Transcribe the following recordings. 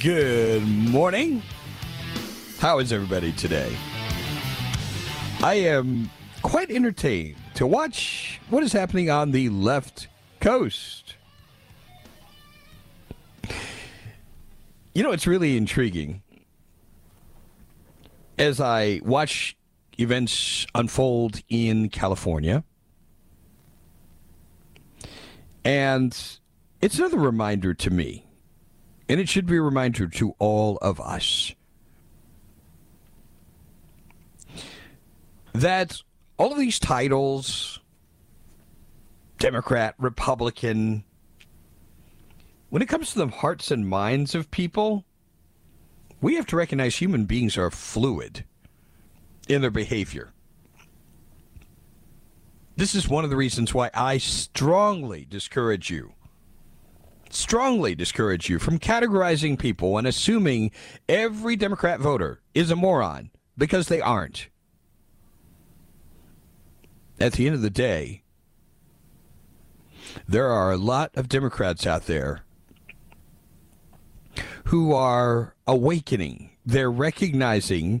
Good morning. How is everybody today? I am quite entertained to watch what is happening on the left coast. You know, it's really intriguing as I watch events unfold in California. And it's another reminder to me, and it should be a reminder to all of us, that all of these titles, Democrat, Republican, when it comes to the hearts and minds of people, we have to recognize human beings are fluid in their behavior. This is one of the reasons why I strongly discourage you from categorizing people and assuming every Democrat voter is a moron, because they aren't. At the end of the day, there are a lot of Democrats out there who are awakening. They're recognizing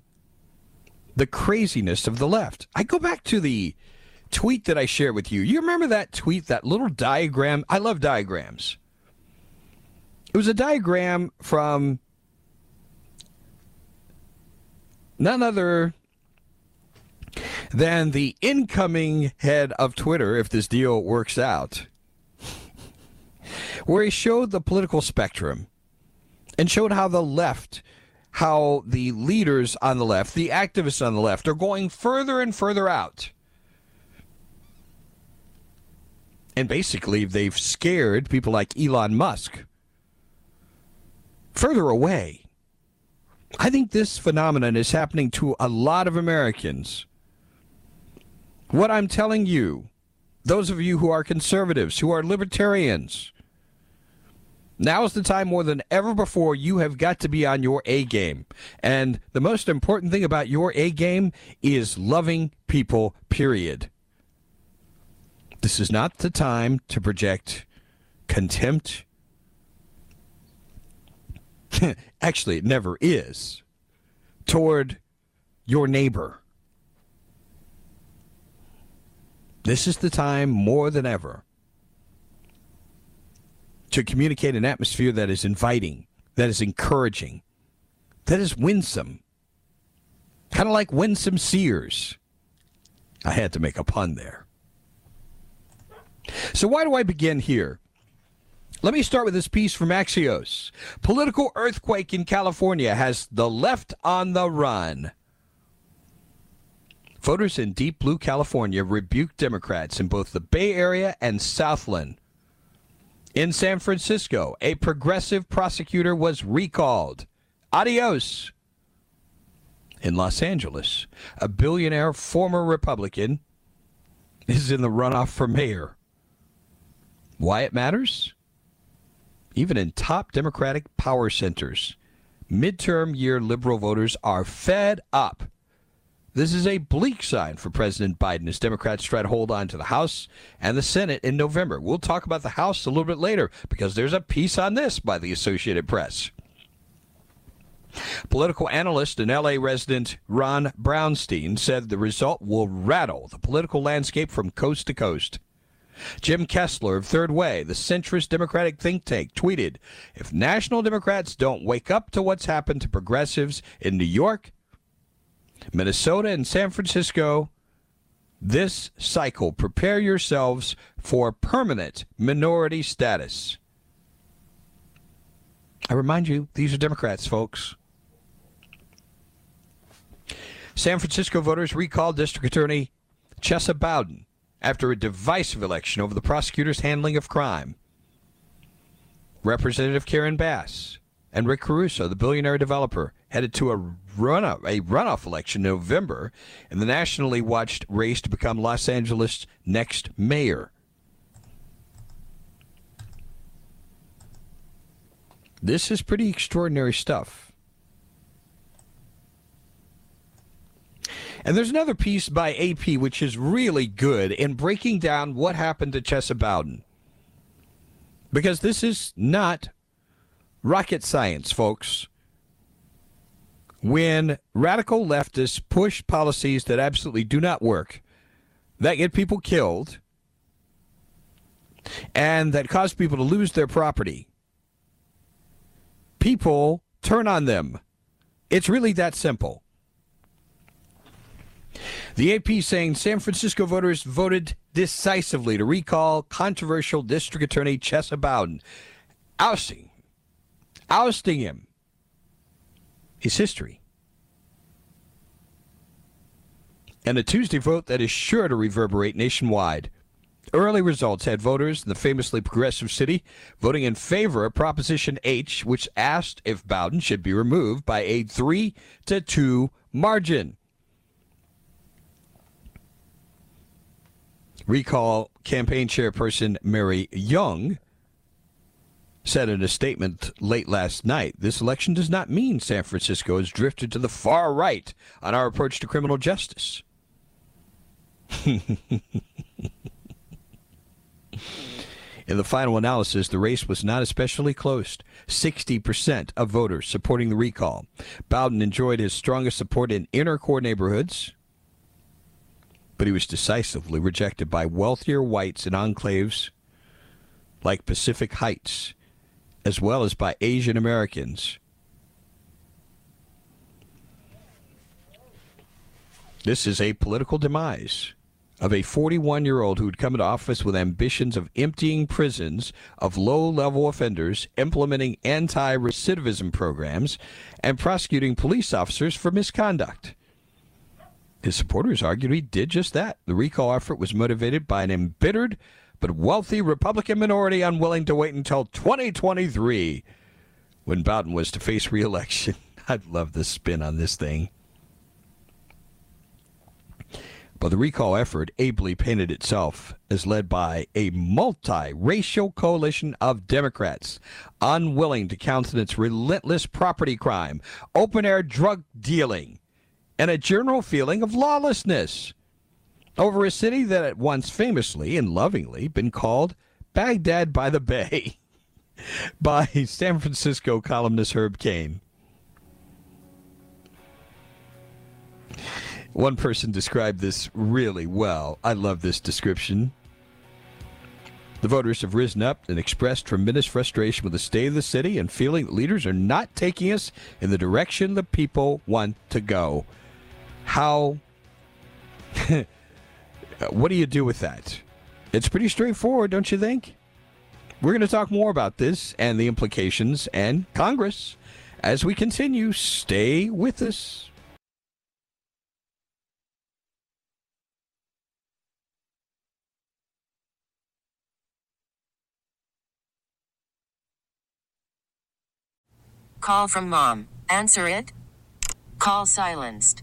the craziness of the left. I go back to the tweet that I shared with you. You remember that tweet, that little diagram? I love diagrams. It was a diagram from none other than the incoming head of Twitter, if this deal works out, where he showed the political spectrum and showed how the left, how the leaders on the left, the activists on the left, are going further and further out. And basically, they've scared people like Elon Musk further away. I think this phenomenon is happening to a lot of Americans. What I'm telling you, those of you who are conservatives, who are libertarians, now is the time more than ever before. You have got to be on your A game. And the most important thing about your A game is loving people, period. This is not the time to project contempt. Actually, it never is, toward your neighbor. This is the time more than ever to communicate an atmosphere that is inviting, that is encouraging, that is winsome. Kind of like Winsome Sears. I had to make a pun there. So why do I begin here? Let me start with this piece from Axios. Political earthquake in California has the left on the run. Voters in deep blue California rebuked Democrats in both the Bay Area and Southland. In San Francisco, a progressive prosecutor was recalled. Adios. In Los Angeles, a billionaire former Republican is in the runoff for mayor. Why it matters? Even in top Democratic power centers, midterm year liberal voters are fed up. This is a bleak sign for President Biden as Democrats try to hold on to the House and the Senate in November. We'll talk about the House a little bit later, because there's a piece on this by the Associated Press. Political analyst and L.A. resident Ron Brownstein said the result will rattle the political landscape from coast to coast. Jim Kessler of Third Way, the centrist Democratic think tank, tweeted, "If national Democrats don't wake up to what's happened to progressives in New York, Minnesota, and San Francisco this cycle, prepare yourselves for permanent minority status." I remind you, these are Democrats, folks. San Francisco voters recalled District Attorney Chesa Boudin after a divisive election over the prosecutor's handling of crime. Representative Karen Bass and Rick Caruso, the billionaire developer, headed to a runoff election in November in the nationally watched race to become Los Angeles' next mayor. This is pretty extraordinary stuff. And there's another piece by AP which is really good in breaking down what happened to Chesa Boudin. Because this is not rocket science, folks. When radical leftists push policies that absolutely do not work, that get people killed, and that cause people to lose their property, people turn on them. It's really that simple. The AP saying San Francisco voters voted decisively to recall controversial District Attorney Chesa Boudin, ousting him. Is history. And a Tuesday vote that is sure to reverberate nationwide. Early results had voters in the famously progressive city voting in favor of Proposition H, which asked if Boudin should be removed by a 3-2 margin. Recall campaign chairperson Mary Young said in a statement late last night, "This election does not mean San Francisco has drifted to the far right on our approach to criminal justice." In the final analysis, the race was not especially close. 60% of voters supporting the recall. Boudin enjoyed his strongest support in inner core neighborhoods, but he was decisively rejected by wealthier whites in enclaves like Pacific Heights, as well as by Asian Americans. This is a political demise of a 41-year-old who had come into office with ambitions of emptying prisons of low-level offenders, implementing anti-recidivism programs, and prosecuting police officers for misconduct. His supporters argued he did just that. The recall effort was motivated by an embittered but wealthy Republican minority unwilling to wait until 2023 when Boudin was to face re-election. I'd love the spin on this thing. But the recall effort ably painted itself as led by a multiracial coalition of Democrats unwilling to countenance relentless property crime, open-air drug dealing, and a general feeling of lawlessness over a city that had once famously and lovingly been called Baghdad by the Bay by San Francisco columnist Herb Cain. One person described this really well. I love this description. "The voters have risen up and expressed tremendous frustration with the state of the city and feeling that leaders are not taking us in the direction the people want to go." How... What do you do with that? It's pretty straightforward, don't you think? We're going to talk more about this and the implications and Congress as we continue. Stay with us. Call from mom. Answer it. Call silenced.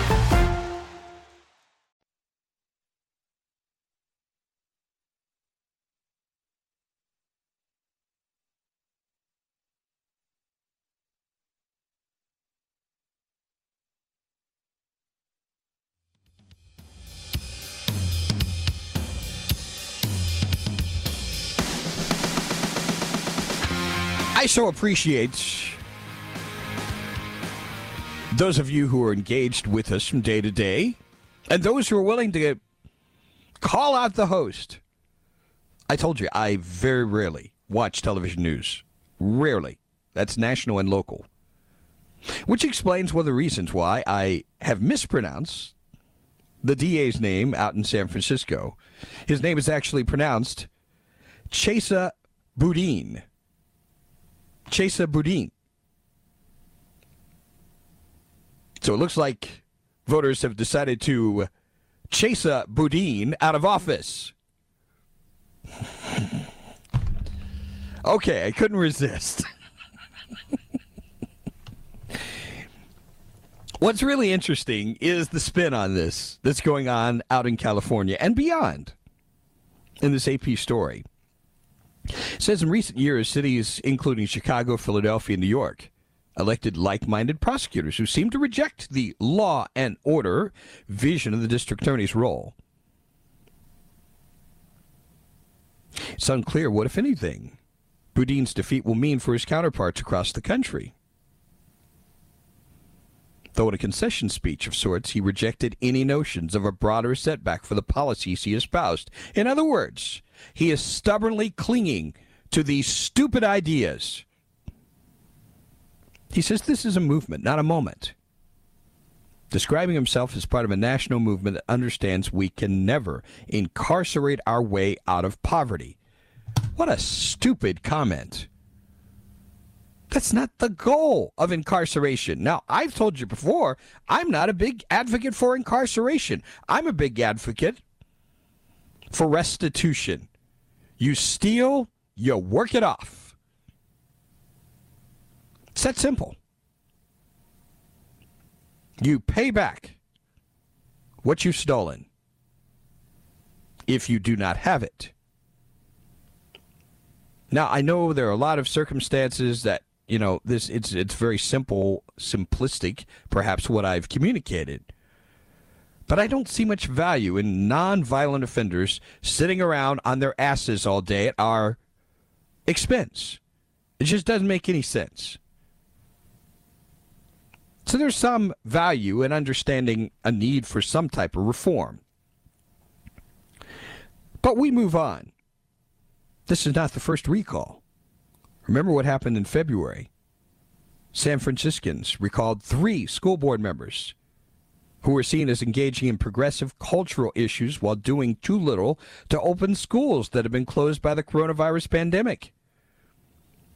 I so appreciate those of you who are engaged with us from day to day and those who are willing to call out the host. I told you, I very rarely watch television news. Rarely. That's national and local. Which explains one of the reasons why I have mispronounced the DA's name out in San Francisco. His name is actually pronounced Chesa Boudin. Chesa Boudin. So it looks like voters have decided to Chesa Boudin out of office. Okay, I couldn't resist. What's really interesting is the spin on this that's going on out in California and beyond in this AP story. It says in recent years, cities including Chicago, Philadelphia, and New York elected like-minded prosecutors who seem to reject the law and order vision of the district attorney's role. It's unclear what, if anything, Boudin's defeat will mean for his counterparts across the country. Though in a concession speech of sorts, he rejected any notions of a broader setback for the policies he espoused. In other words, he is stubbornly clinging to these stupid ideas. He says this is a movement, not a moment. Describing himself as part of a national movement that understands we can never incarcerate our way out of poverty. What a stupid comment. That's not the goal of incarceration. Now, I've told you before, I'm not a big advocate for incarceration. I'm a big advocate for restitution. You steal, you work it off. It's that simple. You pay back what you've stolen if you do not have it. Now, I know there are a lot of circumstances that, you know, this it's very simple, simplistic, perhaps what I've communicated. But I don't see much value in nonviolent offenders sitting around on their asses all day at our expense. It just doesn't make any sense. So there's some value in understanding a need for some type of reform. But we move on. This is not the first recall. Remember what happened in February? San Franciscans recalled 3 school board members who were seen as engaging in progressive cultural issues while doing too little to open schools that have been closed by the coronavirus pandemic.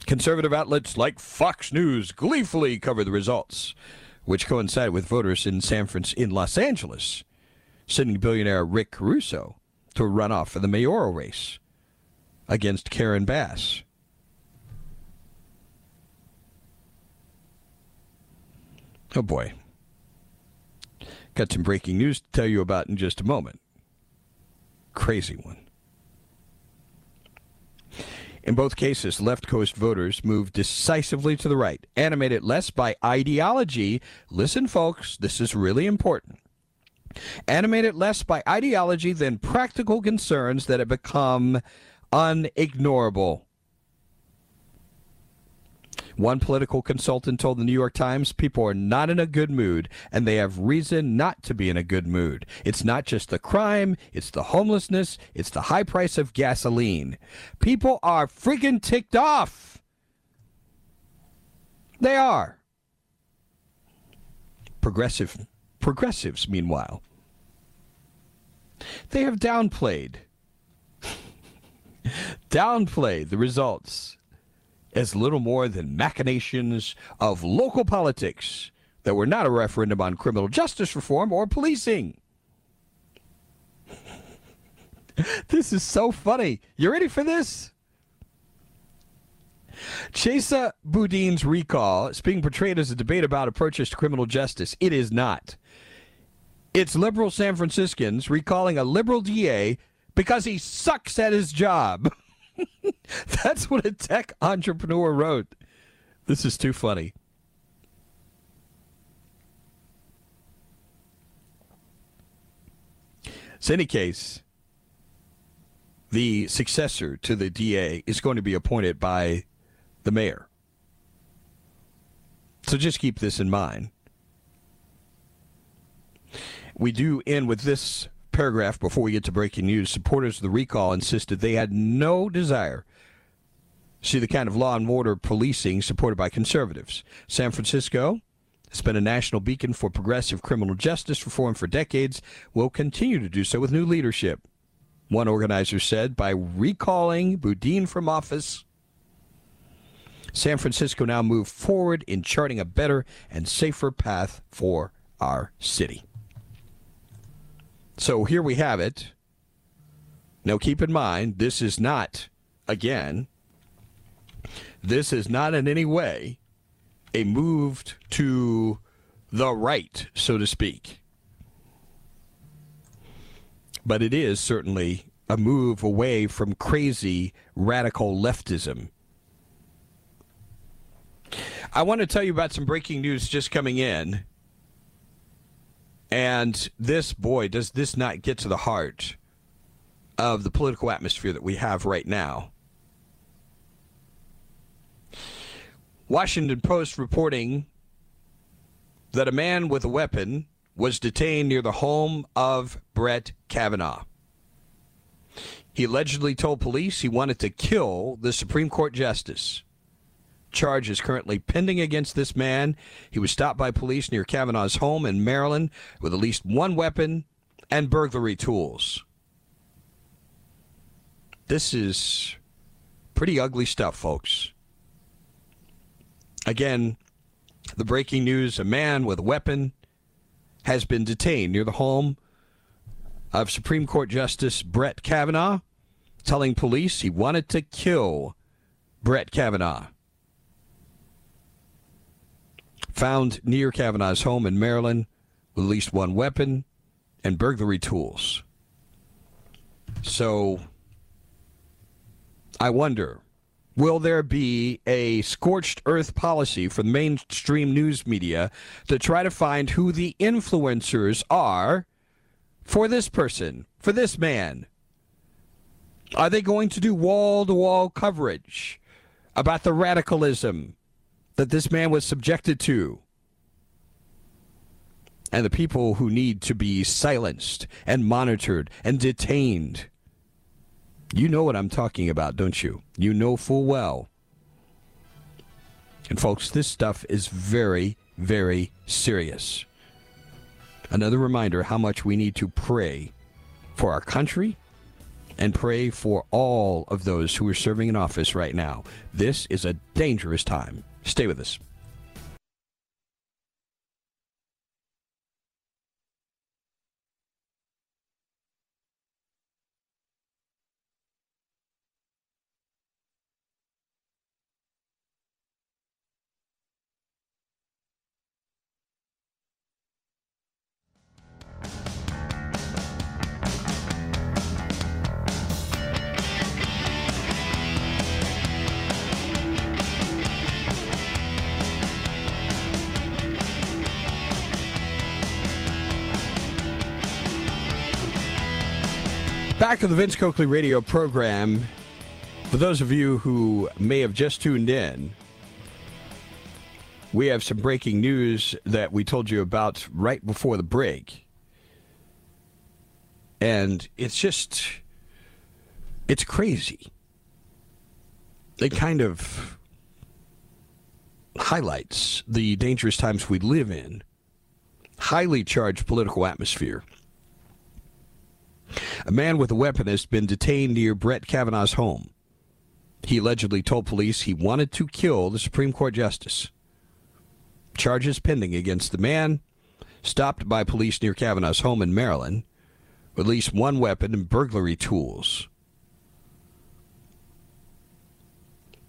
Conservative outlets like Fox News gleefully cover the results, which coincide with voters in Los Angeles, sending billionaire Rick Caruso to a runoff for the mayoral race against Karen Bass. Oh, boy. Got some breaking news to tell you about in just a moment. Crazy one. In both cases, left coast voters moved decisively to the right, animated less by ideology. Listen, folks, this is really important. Animated less by ideology than practical concerns that have become unignorable. One political consultant told the New York Times, people are not in a good mood, and they have reason not to be in a good mood. It's not just the crime, it's the homelessness, it's the high price of gasoline. People are freaking ticked off. They are. Progressives, meanwhile, They have downplayed the results as little more than machinations of local politics that were not a referendum on criminal justice reform or policing. This is so funny. You ready for this? Chesa Boudin's recall is being portrayed as a debate about approaches to criminal justice. It is not. It's liberal San Franciscans recalling a liberal DA because he sucks at his job. That's what a tech entrepreneur wrote. This is too funny. So in any case, the successor to the DA is going to be appointed by the mayor. So just keep this in mind. We do end with this paragraph before we get to breaking news. Supporters of the recall insisted they had no desire to see the kind of law and order policing supported by conservatives. San Francisco has been a national beacon for progressive criminal justice reform for decades, will continue to do so with new leadership. One organizer said, by recalling Boudin from office, San Francisco now moved forward in charting a better and safer path for our city. So here we have it. Now keep in mind, this is not in any way a move to the right, so to speak. But it is certainly a move away from crazy radical leftism. I want to tell you about some breaking news just coming in. And this, boy, does this not get to the heart of the political atmosphere that we have right now. Washington Post reporting that a man with a weapon was detained near the home of Brett Kavanaugh. He allegedly told police he wanted to kill the Supreme Court justice. Charge is currently pending against this man. He was stopped by police near Kavanaugh's home in Maryland with at least one weapon and burglary tools. This is pretty ugly stuff, folks. Again, the breaking news, a man with a weapon has been detained near the home of Supreme Court Justice Brett Kavanaugh, telling police he wanted to kill Brett Kavanaugh. Found near Kavanaugh's home in Maryland with at least one weapon and burglary tools. So I wonder, will there be a scorched earth policy for the mainstream news media to try to find who the influencers are for this person, for this man? Are they going to do wall-to-wall coverage about the radicalism that this man was subjected to? And the people who need to be silenced and monitored and detained. You know what I'm talking about, don't you? You know full well. And folks, this stuff is very, very serious. Another reminder how much we need to pray for our country and pray for all of those who are serving in office right now. This is a dangerous time. Stay with us. Back to the Vince Coakley radio program. For those of you who may have just tuned in, we have some breaking news that we told you about right before the break. And it's crazy. It kind of highlights the dangerous times we live in, highly charged political atmosphere. A man with a weapon has been detained near Brett Kavanaugh's home. He allegedly told police he wanted to kill the Supreme Court justice. Charges pending against the man, stopped by police near Kavanaugh's home in Maryland, with at least one weapon and burglary tools.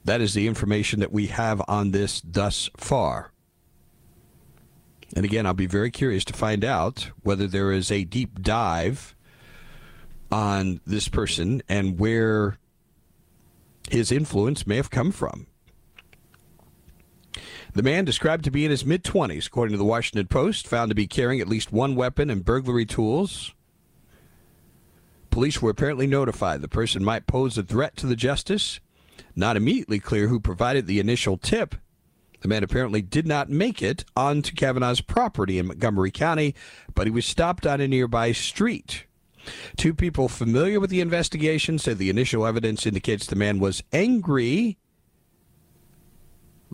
That is the information that we have on this thus far. And again, I'll be very curious to find out whether there is a deep dive on this person and where his influence may have come from. The man, described to be in his mid-20s, according to the Washington Post, found to be carrying at least one weapon and burglary tools. Police were apparently notified the person might pose a threat to the justice. Not immediately clear who provided the initial tip. The man apparently did not make it onto Kavanaugh's property in Montgomery County, but he was stopped on a nearby street. Two people familiar with the investigation said the initial evidence indicates the man was angry.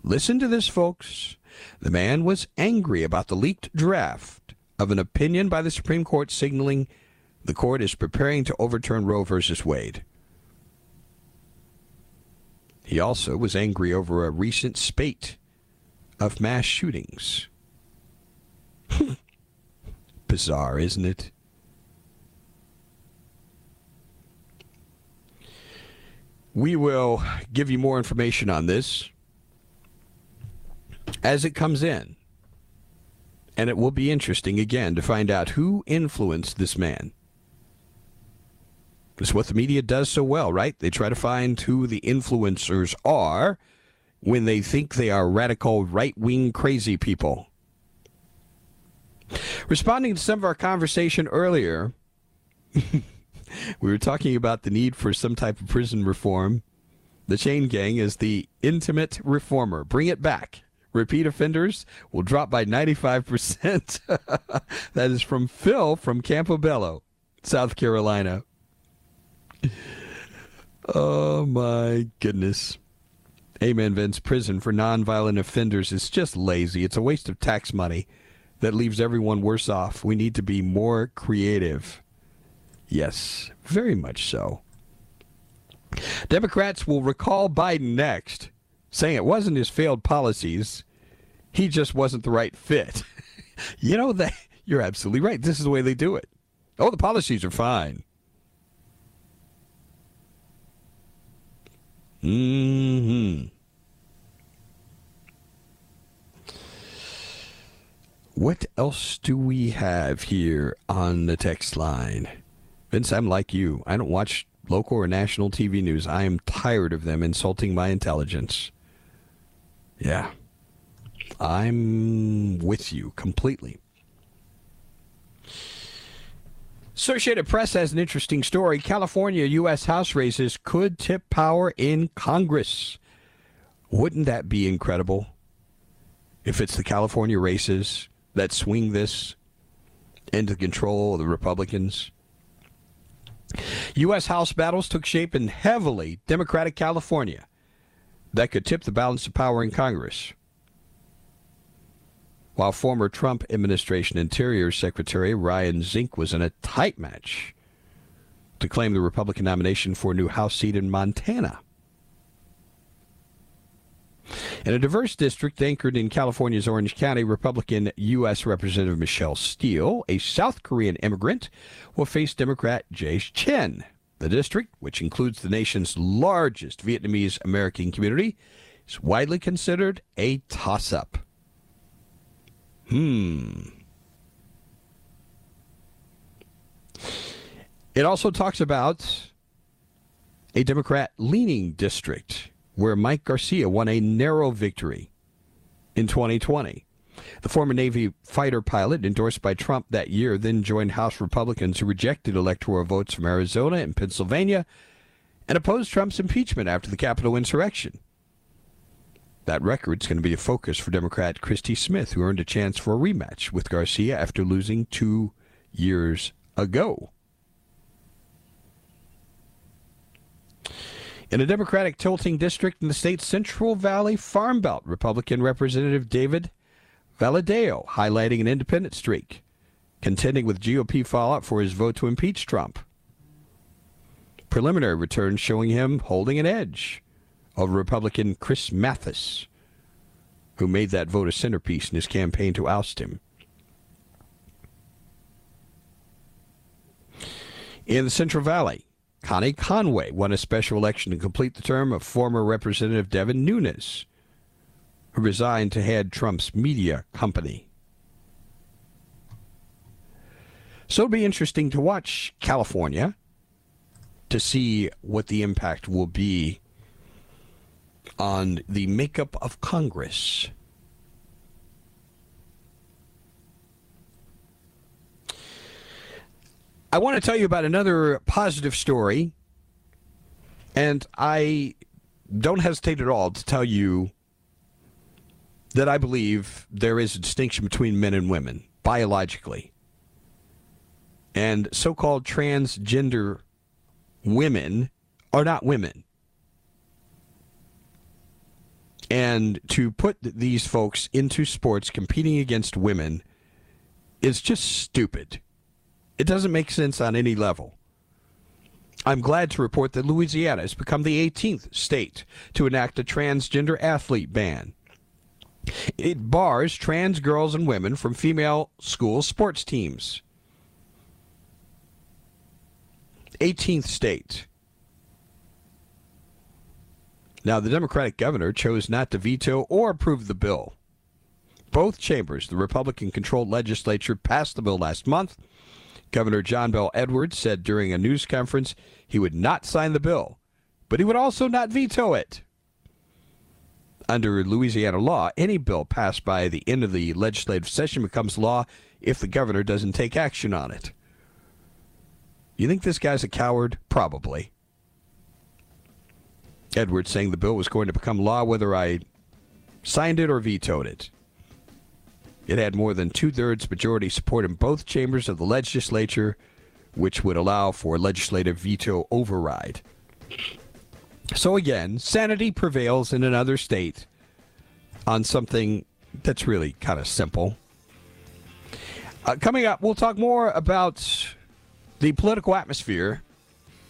Listen to this, folks. The man was angry about the leaked draft of an opinion by the Supreme Court signaling the court is preparing to overturn Roe versus Wade. He also was angry over a recent spate of mass shootings. Bizarre, isn't it? We will give you more information on this as it comes in. And it will be interesting, again, to find out who influenced this man. It's what the media does so well, right? They try to find who the influencers are when they think they are radical, right-wing, crazy people. Responding to some of our conversation earlier, we were talking about the need for some type of prison reform. The chain gang is the intimate reformer. Bring it back. Repeat offenders will drop by 95%. That is from Phil from Campobello, South Carolina. Oh, my goodness. Amen, Vince. Prison for nonviolent offenders is just lazy. It's a waste of tax money that leaves everyone worse off. We need to be more creative. Yes, very much so. Democrats will recall Biden next, saying it wasn't his failed policies. He just wasn't the right fit. You know, you're absolutely right. This is the way they do it. Oh, the policies are fine. What else do we have here on the text line? Vince, I'm like you. I don't watch local or national TV news. I am tired of them insulting my intelligence. Yeah. I'm with you completely. Associated Press has an interesting story. California U.S. House races could tip power in Congress. Wouldn't that be incredible? If it's the California races that swing this into control of the Republicans. U.S. House battles took shape in heavily Democratic California. That could tip the balance of power in Congress. While former Trump administration Interior Secretary Ryan Zinke was in a tight match to claim the Republican nomination for a new House seat in Montana. In a diverse district anchored in California's Orange County, Republican U.S. Representative Michelle Steele, a South Korean immigrant, will face Democrat Jay Chen. The district, which includes the nation's largest Vietnamese-American community, is widely considered a toss-up. It also talks about a Democrat-leaning district where Mike Garcia won a narrow victory in 2020. The former Navy fighter pilot, endorsed by Trump that year, then joined House Republicans who rejected electoral votes from Arizona and Pennsylvania and opposed Trump's impeachment after the Capitol insurrection. That record's going to be a focus for Democrat Christy Smith, who earned a chance for a rematch with Garcia after losing 2 years ago. In a Democratic tilting district in the state's Central Valley Farm Belt, Republican Representative David Valadao, highlighting an independent streak, contending with GOP fallout for his vote to impeach Trump. preliminary returns showing him holding an edge over Republican Chris Mathis, who made that vote a centerpiece in his campaign to oust him. In the Central Valley, Connie Conway won a special election to complete the term of former Representative Devin Nunes, who resigned to head Trump's media company. So it'll be interesting to watch California to see what the impact will be on the makeup of Congress. I want to tell you about another positive story, and I don't hesitate at all to tell you that I believe there is a distinction between men and women, biologically. And so-called transgender women are not women. And to put these folks into sports competing against women is just stupid. It doesn't make sense on any level. I'm glad to report that Louisiana has become the 18th state to enact a transgender athlete ban. It bars trans girls and women from female school sports teams. 18th state. Now, the Democratic governor chose not to veto or approve the bill. Both chambers, the Republican-controlled legislature, passed the bill last month. Governor John Bell Edwards said during a news conference he would not sign the bill, but he would also not veto it. Under Louisiana law, any bill passed by the end of the legislative session becomes law if the governor doesn't take action on it. You think this guy's a coward? Probably. Edwards saying the bill was going to become law whether I signed it or vetoed it. It had more than two-thirds majority support in both chambers of the legislature, which would allow for legislative veto override. So again, sanity prevails in another state on something that's really kind of simple. Coming up, we'll talk more about the political atmosphere,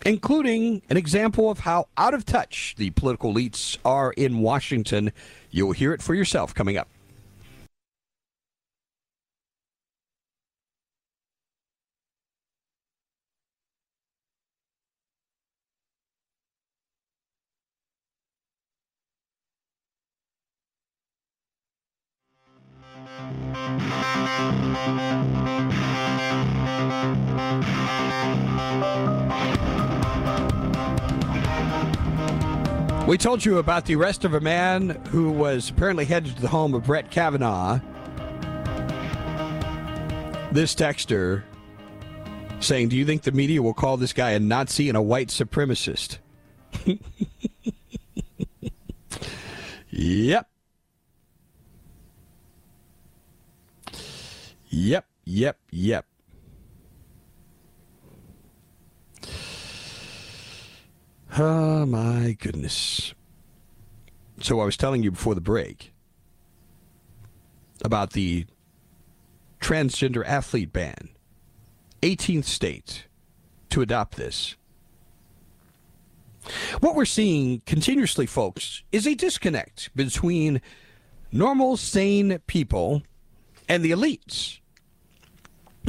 including an example of how out of touch the political elites are in Washington. You'll hear it for yourself coming up. We told you about the arrest of a man who was apparently headed to the home of Brett Kavanaugh. This texter saying, do you think the media will call this guy a Nazi and a white supremacist? Yep. Oh, my goodness. So I was telling you before the break about the transgender athlete ban. 18th state to adopt this. What we're seeing continuously, folks, is a disconnect between normal, sane people and the elites.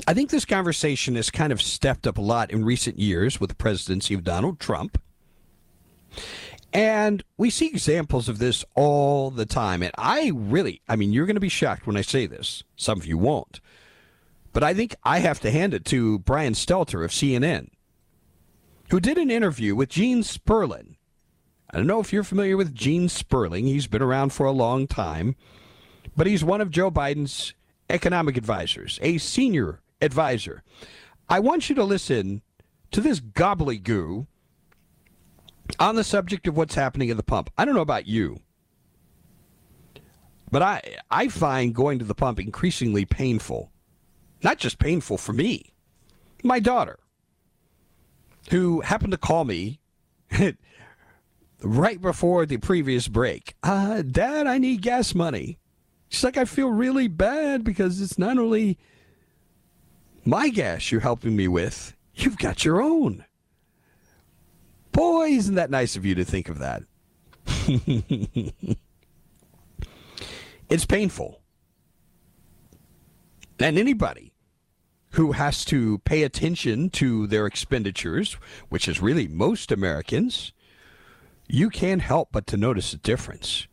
I think this conversation has kind of stepped up a lot in recent years with the presidency of Donald Trump. And we see examples of this all the time. And I mean, you're going to be shocked when I say this. Some of you won't. But I think I have to hand it to Brian Stelter of CNN, who did an interview with Gene Sperling. I don't know if you're familiar with Gene Sperling. He's been around for a long time. But he's one of Joe Biden's economic advisors, a senior advisor. I want you to listen to this gobbledygook on the subject of what's happening at the pump. I don't know about you, but I find going to the pump increasingly painful. Not just painful for me, my daughter, who happened to call me right before the previous break. Dad, I need gas money. She's like, I feel really bad because it's not only my gas you're helping me with, you've got your own. Boy, isn't that nice of you to think of that. It's painful. And anybody who has to pay attention to their expenditures, which is really most Americans, you can't help but to notice a difference.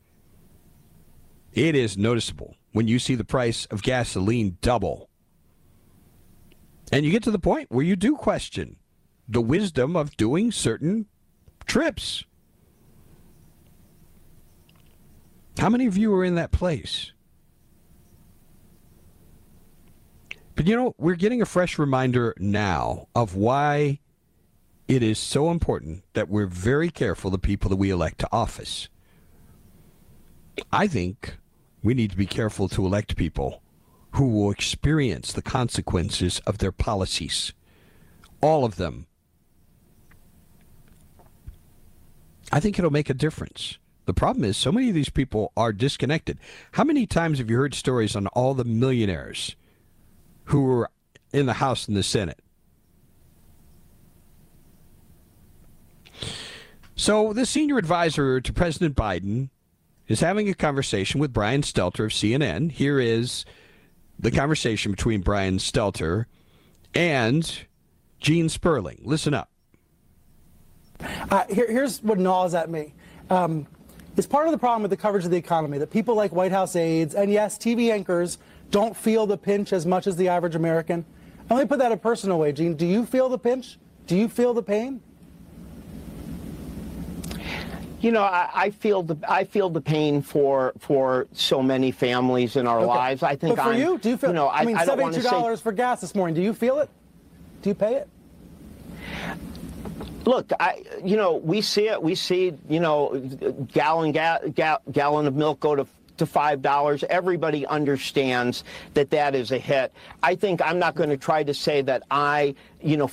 It is noticeable when you see the price of gasoline double. And you get to the point where you do question the wisdom of doing certain trips. How many of you are in that place? But, you know, we're getting a fresh reminder now of why it is so important that we're very careful the people that we elect to office. I think we need to be careful to elect people who will experience the consequences of their policies. All of them. I think it'll make a difference. The problem is so many of these people are disconnected. How many times have you heard stories on all the millionaires who were in the House and the Senate? So the senior advisor to President Biden is having a conversation with Brian Stelter of CNN. Here is the conversation between Brian Stelter and Gene Sperling. Listen up. Here's what gnaws at me. It's part of the problem with the coverage of the economy that people like White House aides and, yes, TV anchors don't feel the pinch as much as the average American. And let me put that a personal way, Gene. Do you feel the pinch? Do you feel the pain? You know, I feel the pain for so many families in our lives. I think. But for you, do you feel? You know, I mean, $72 for gas this morning. Do you feel it? Do you pay it? Look, we see it. We see, gallon of milk go to $5. Everybody understands that is a hit. I think I'm not going to try to say that I,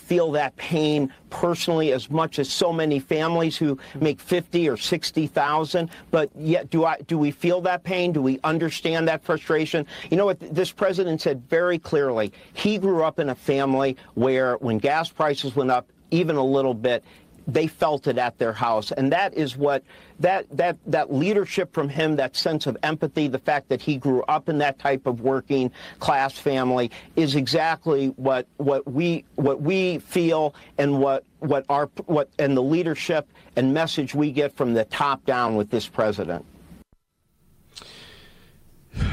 feel that pain personally as much as so many families who make $50,000 or $60,000. But yet, do we feel that pain? Do we understand that frustration? You know what this president said very clearly? He grew up in a family where when gas prices went up even a little bit, they felt it at their house. And that is what that leadership from him, that sense of empathy, the fact that he grew up in that type of working class family is exactly what we feel and what the leadership and message we get from the top down with this president.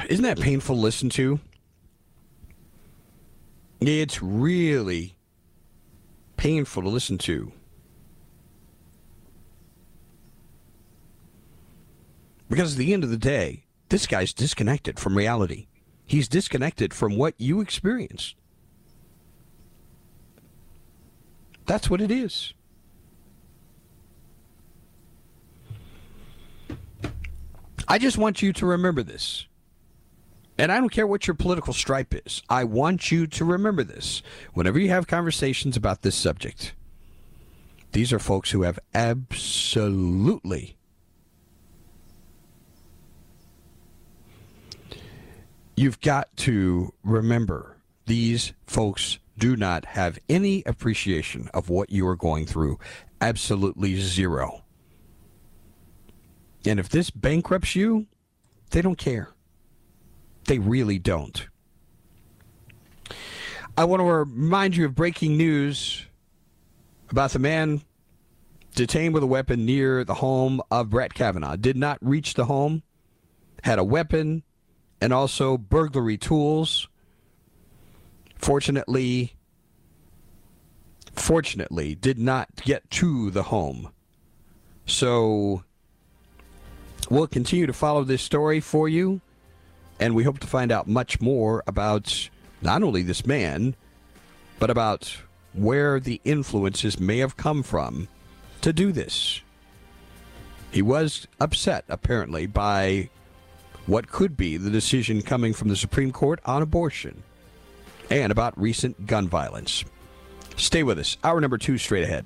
Isn't that painful to listen to? It's really painful to listen to. Because at the end of the day, this guy's disconnected from reality. He's disconnected from what you experienced. That's what it is. I just want you to remember this. And I don't care what your political stripe is. I want you to remember this whenever you have conversations about this subject. These are folks who have absolutely... You've got to remember, these folks do not have any appreciation of what you are going through. Absolutely zero. And if this bankrupts you, they don't care. They really don't. I want to remind you of breaking news about the man detained with a weapon near the home of Brett Kavanaugh. Did not reach the home, had a weapon, and also burglary tools. Fortunately, did not get to the home. So we'll continue to follow this story for you, and we hope to find out much more about not only this man, but about where the influences may have come from to do this. He was upset, apparently, by what could be the decision coming from the Supreme Court on abortion and about recent gun violence. Stay with us. Hour number 2 straight ahead.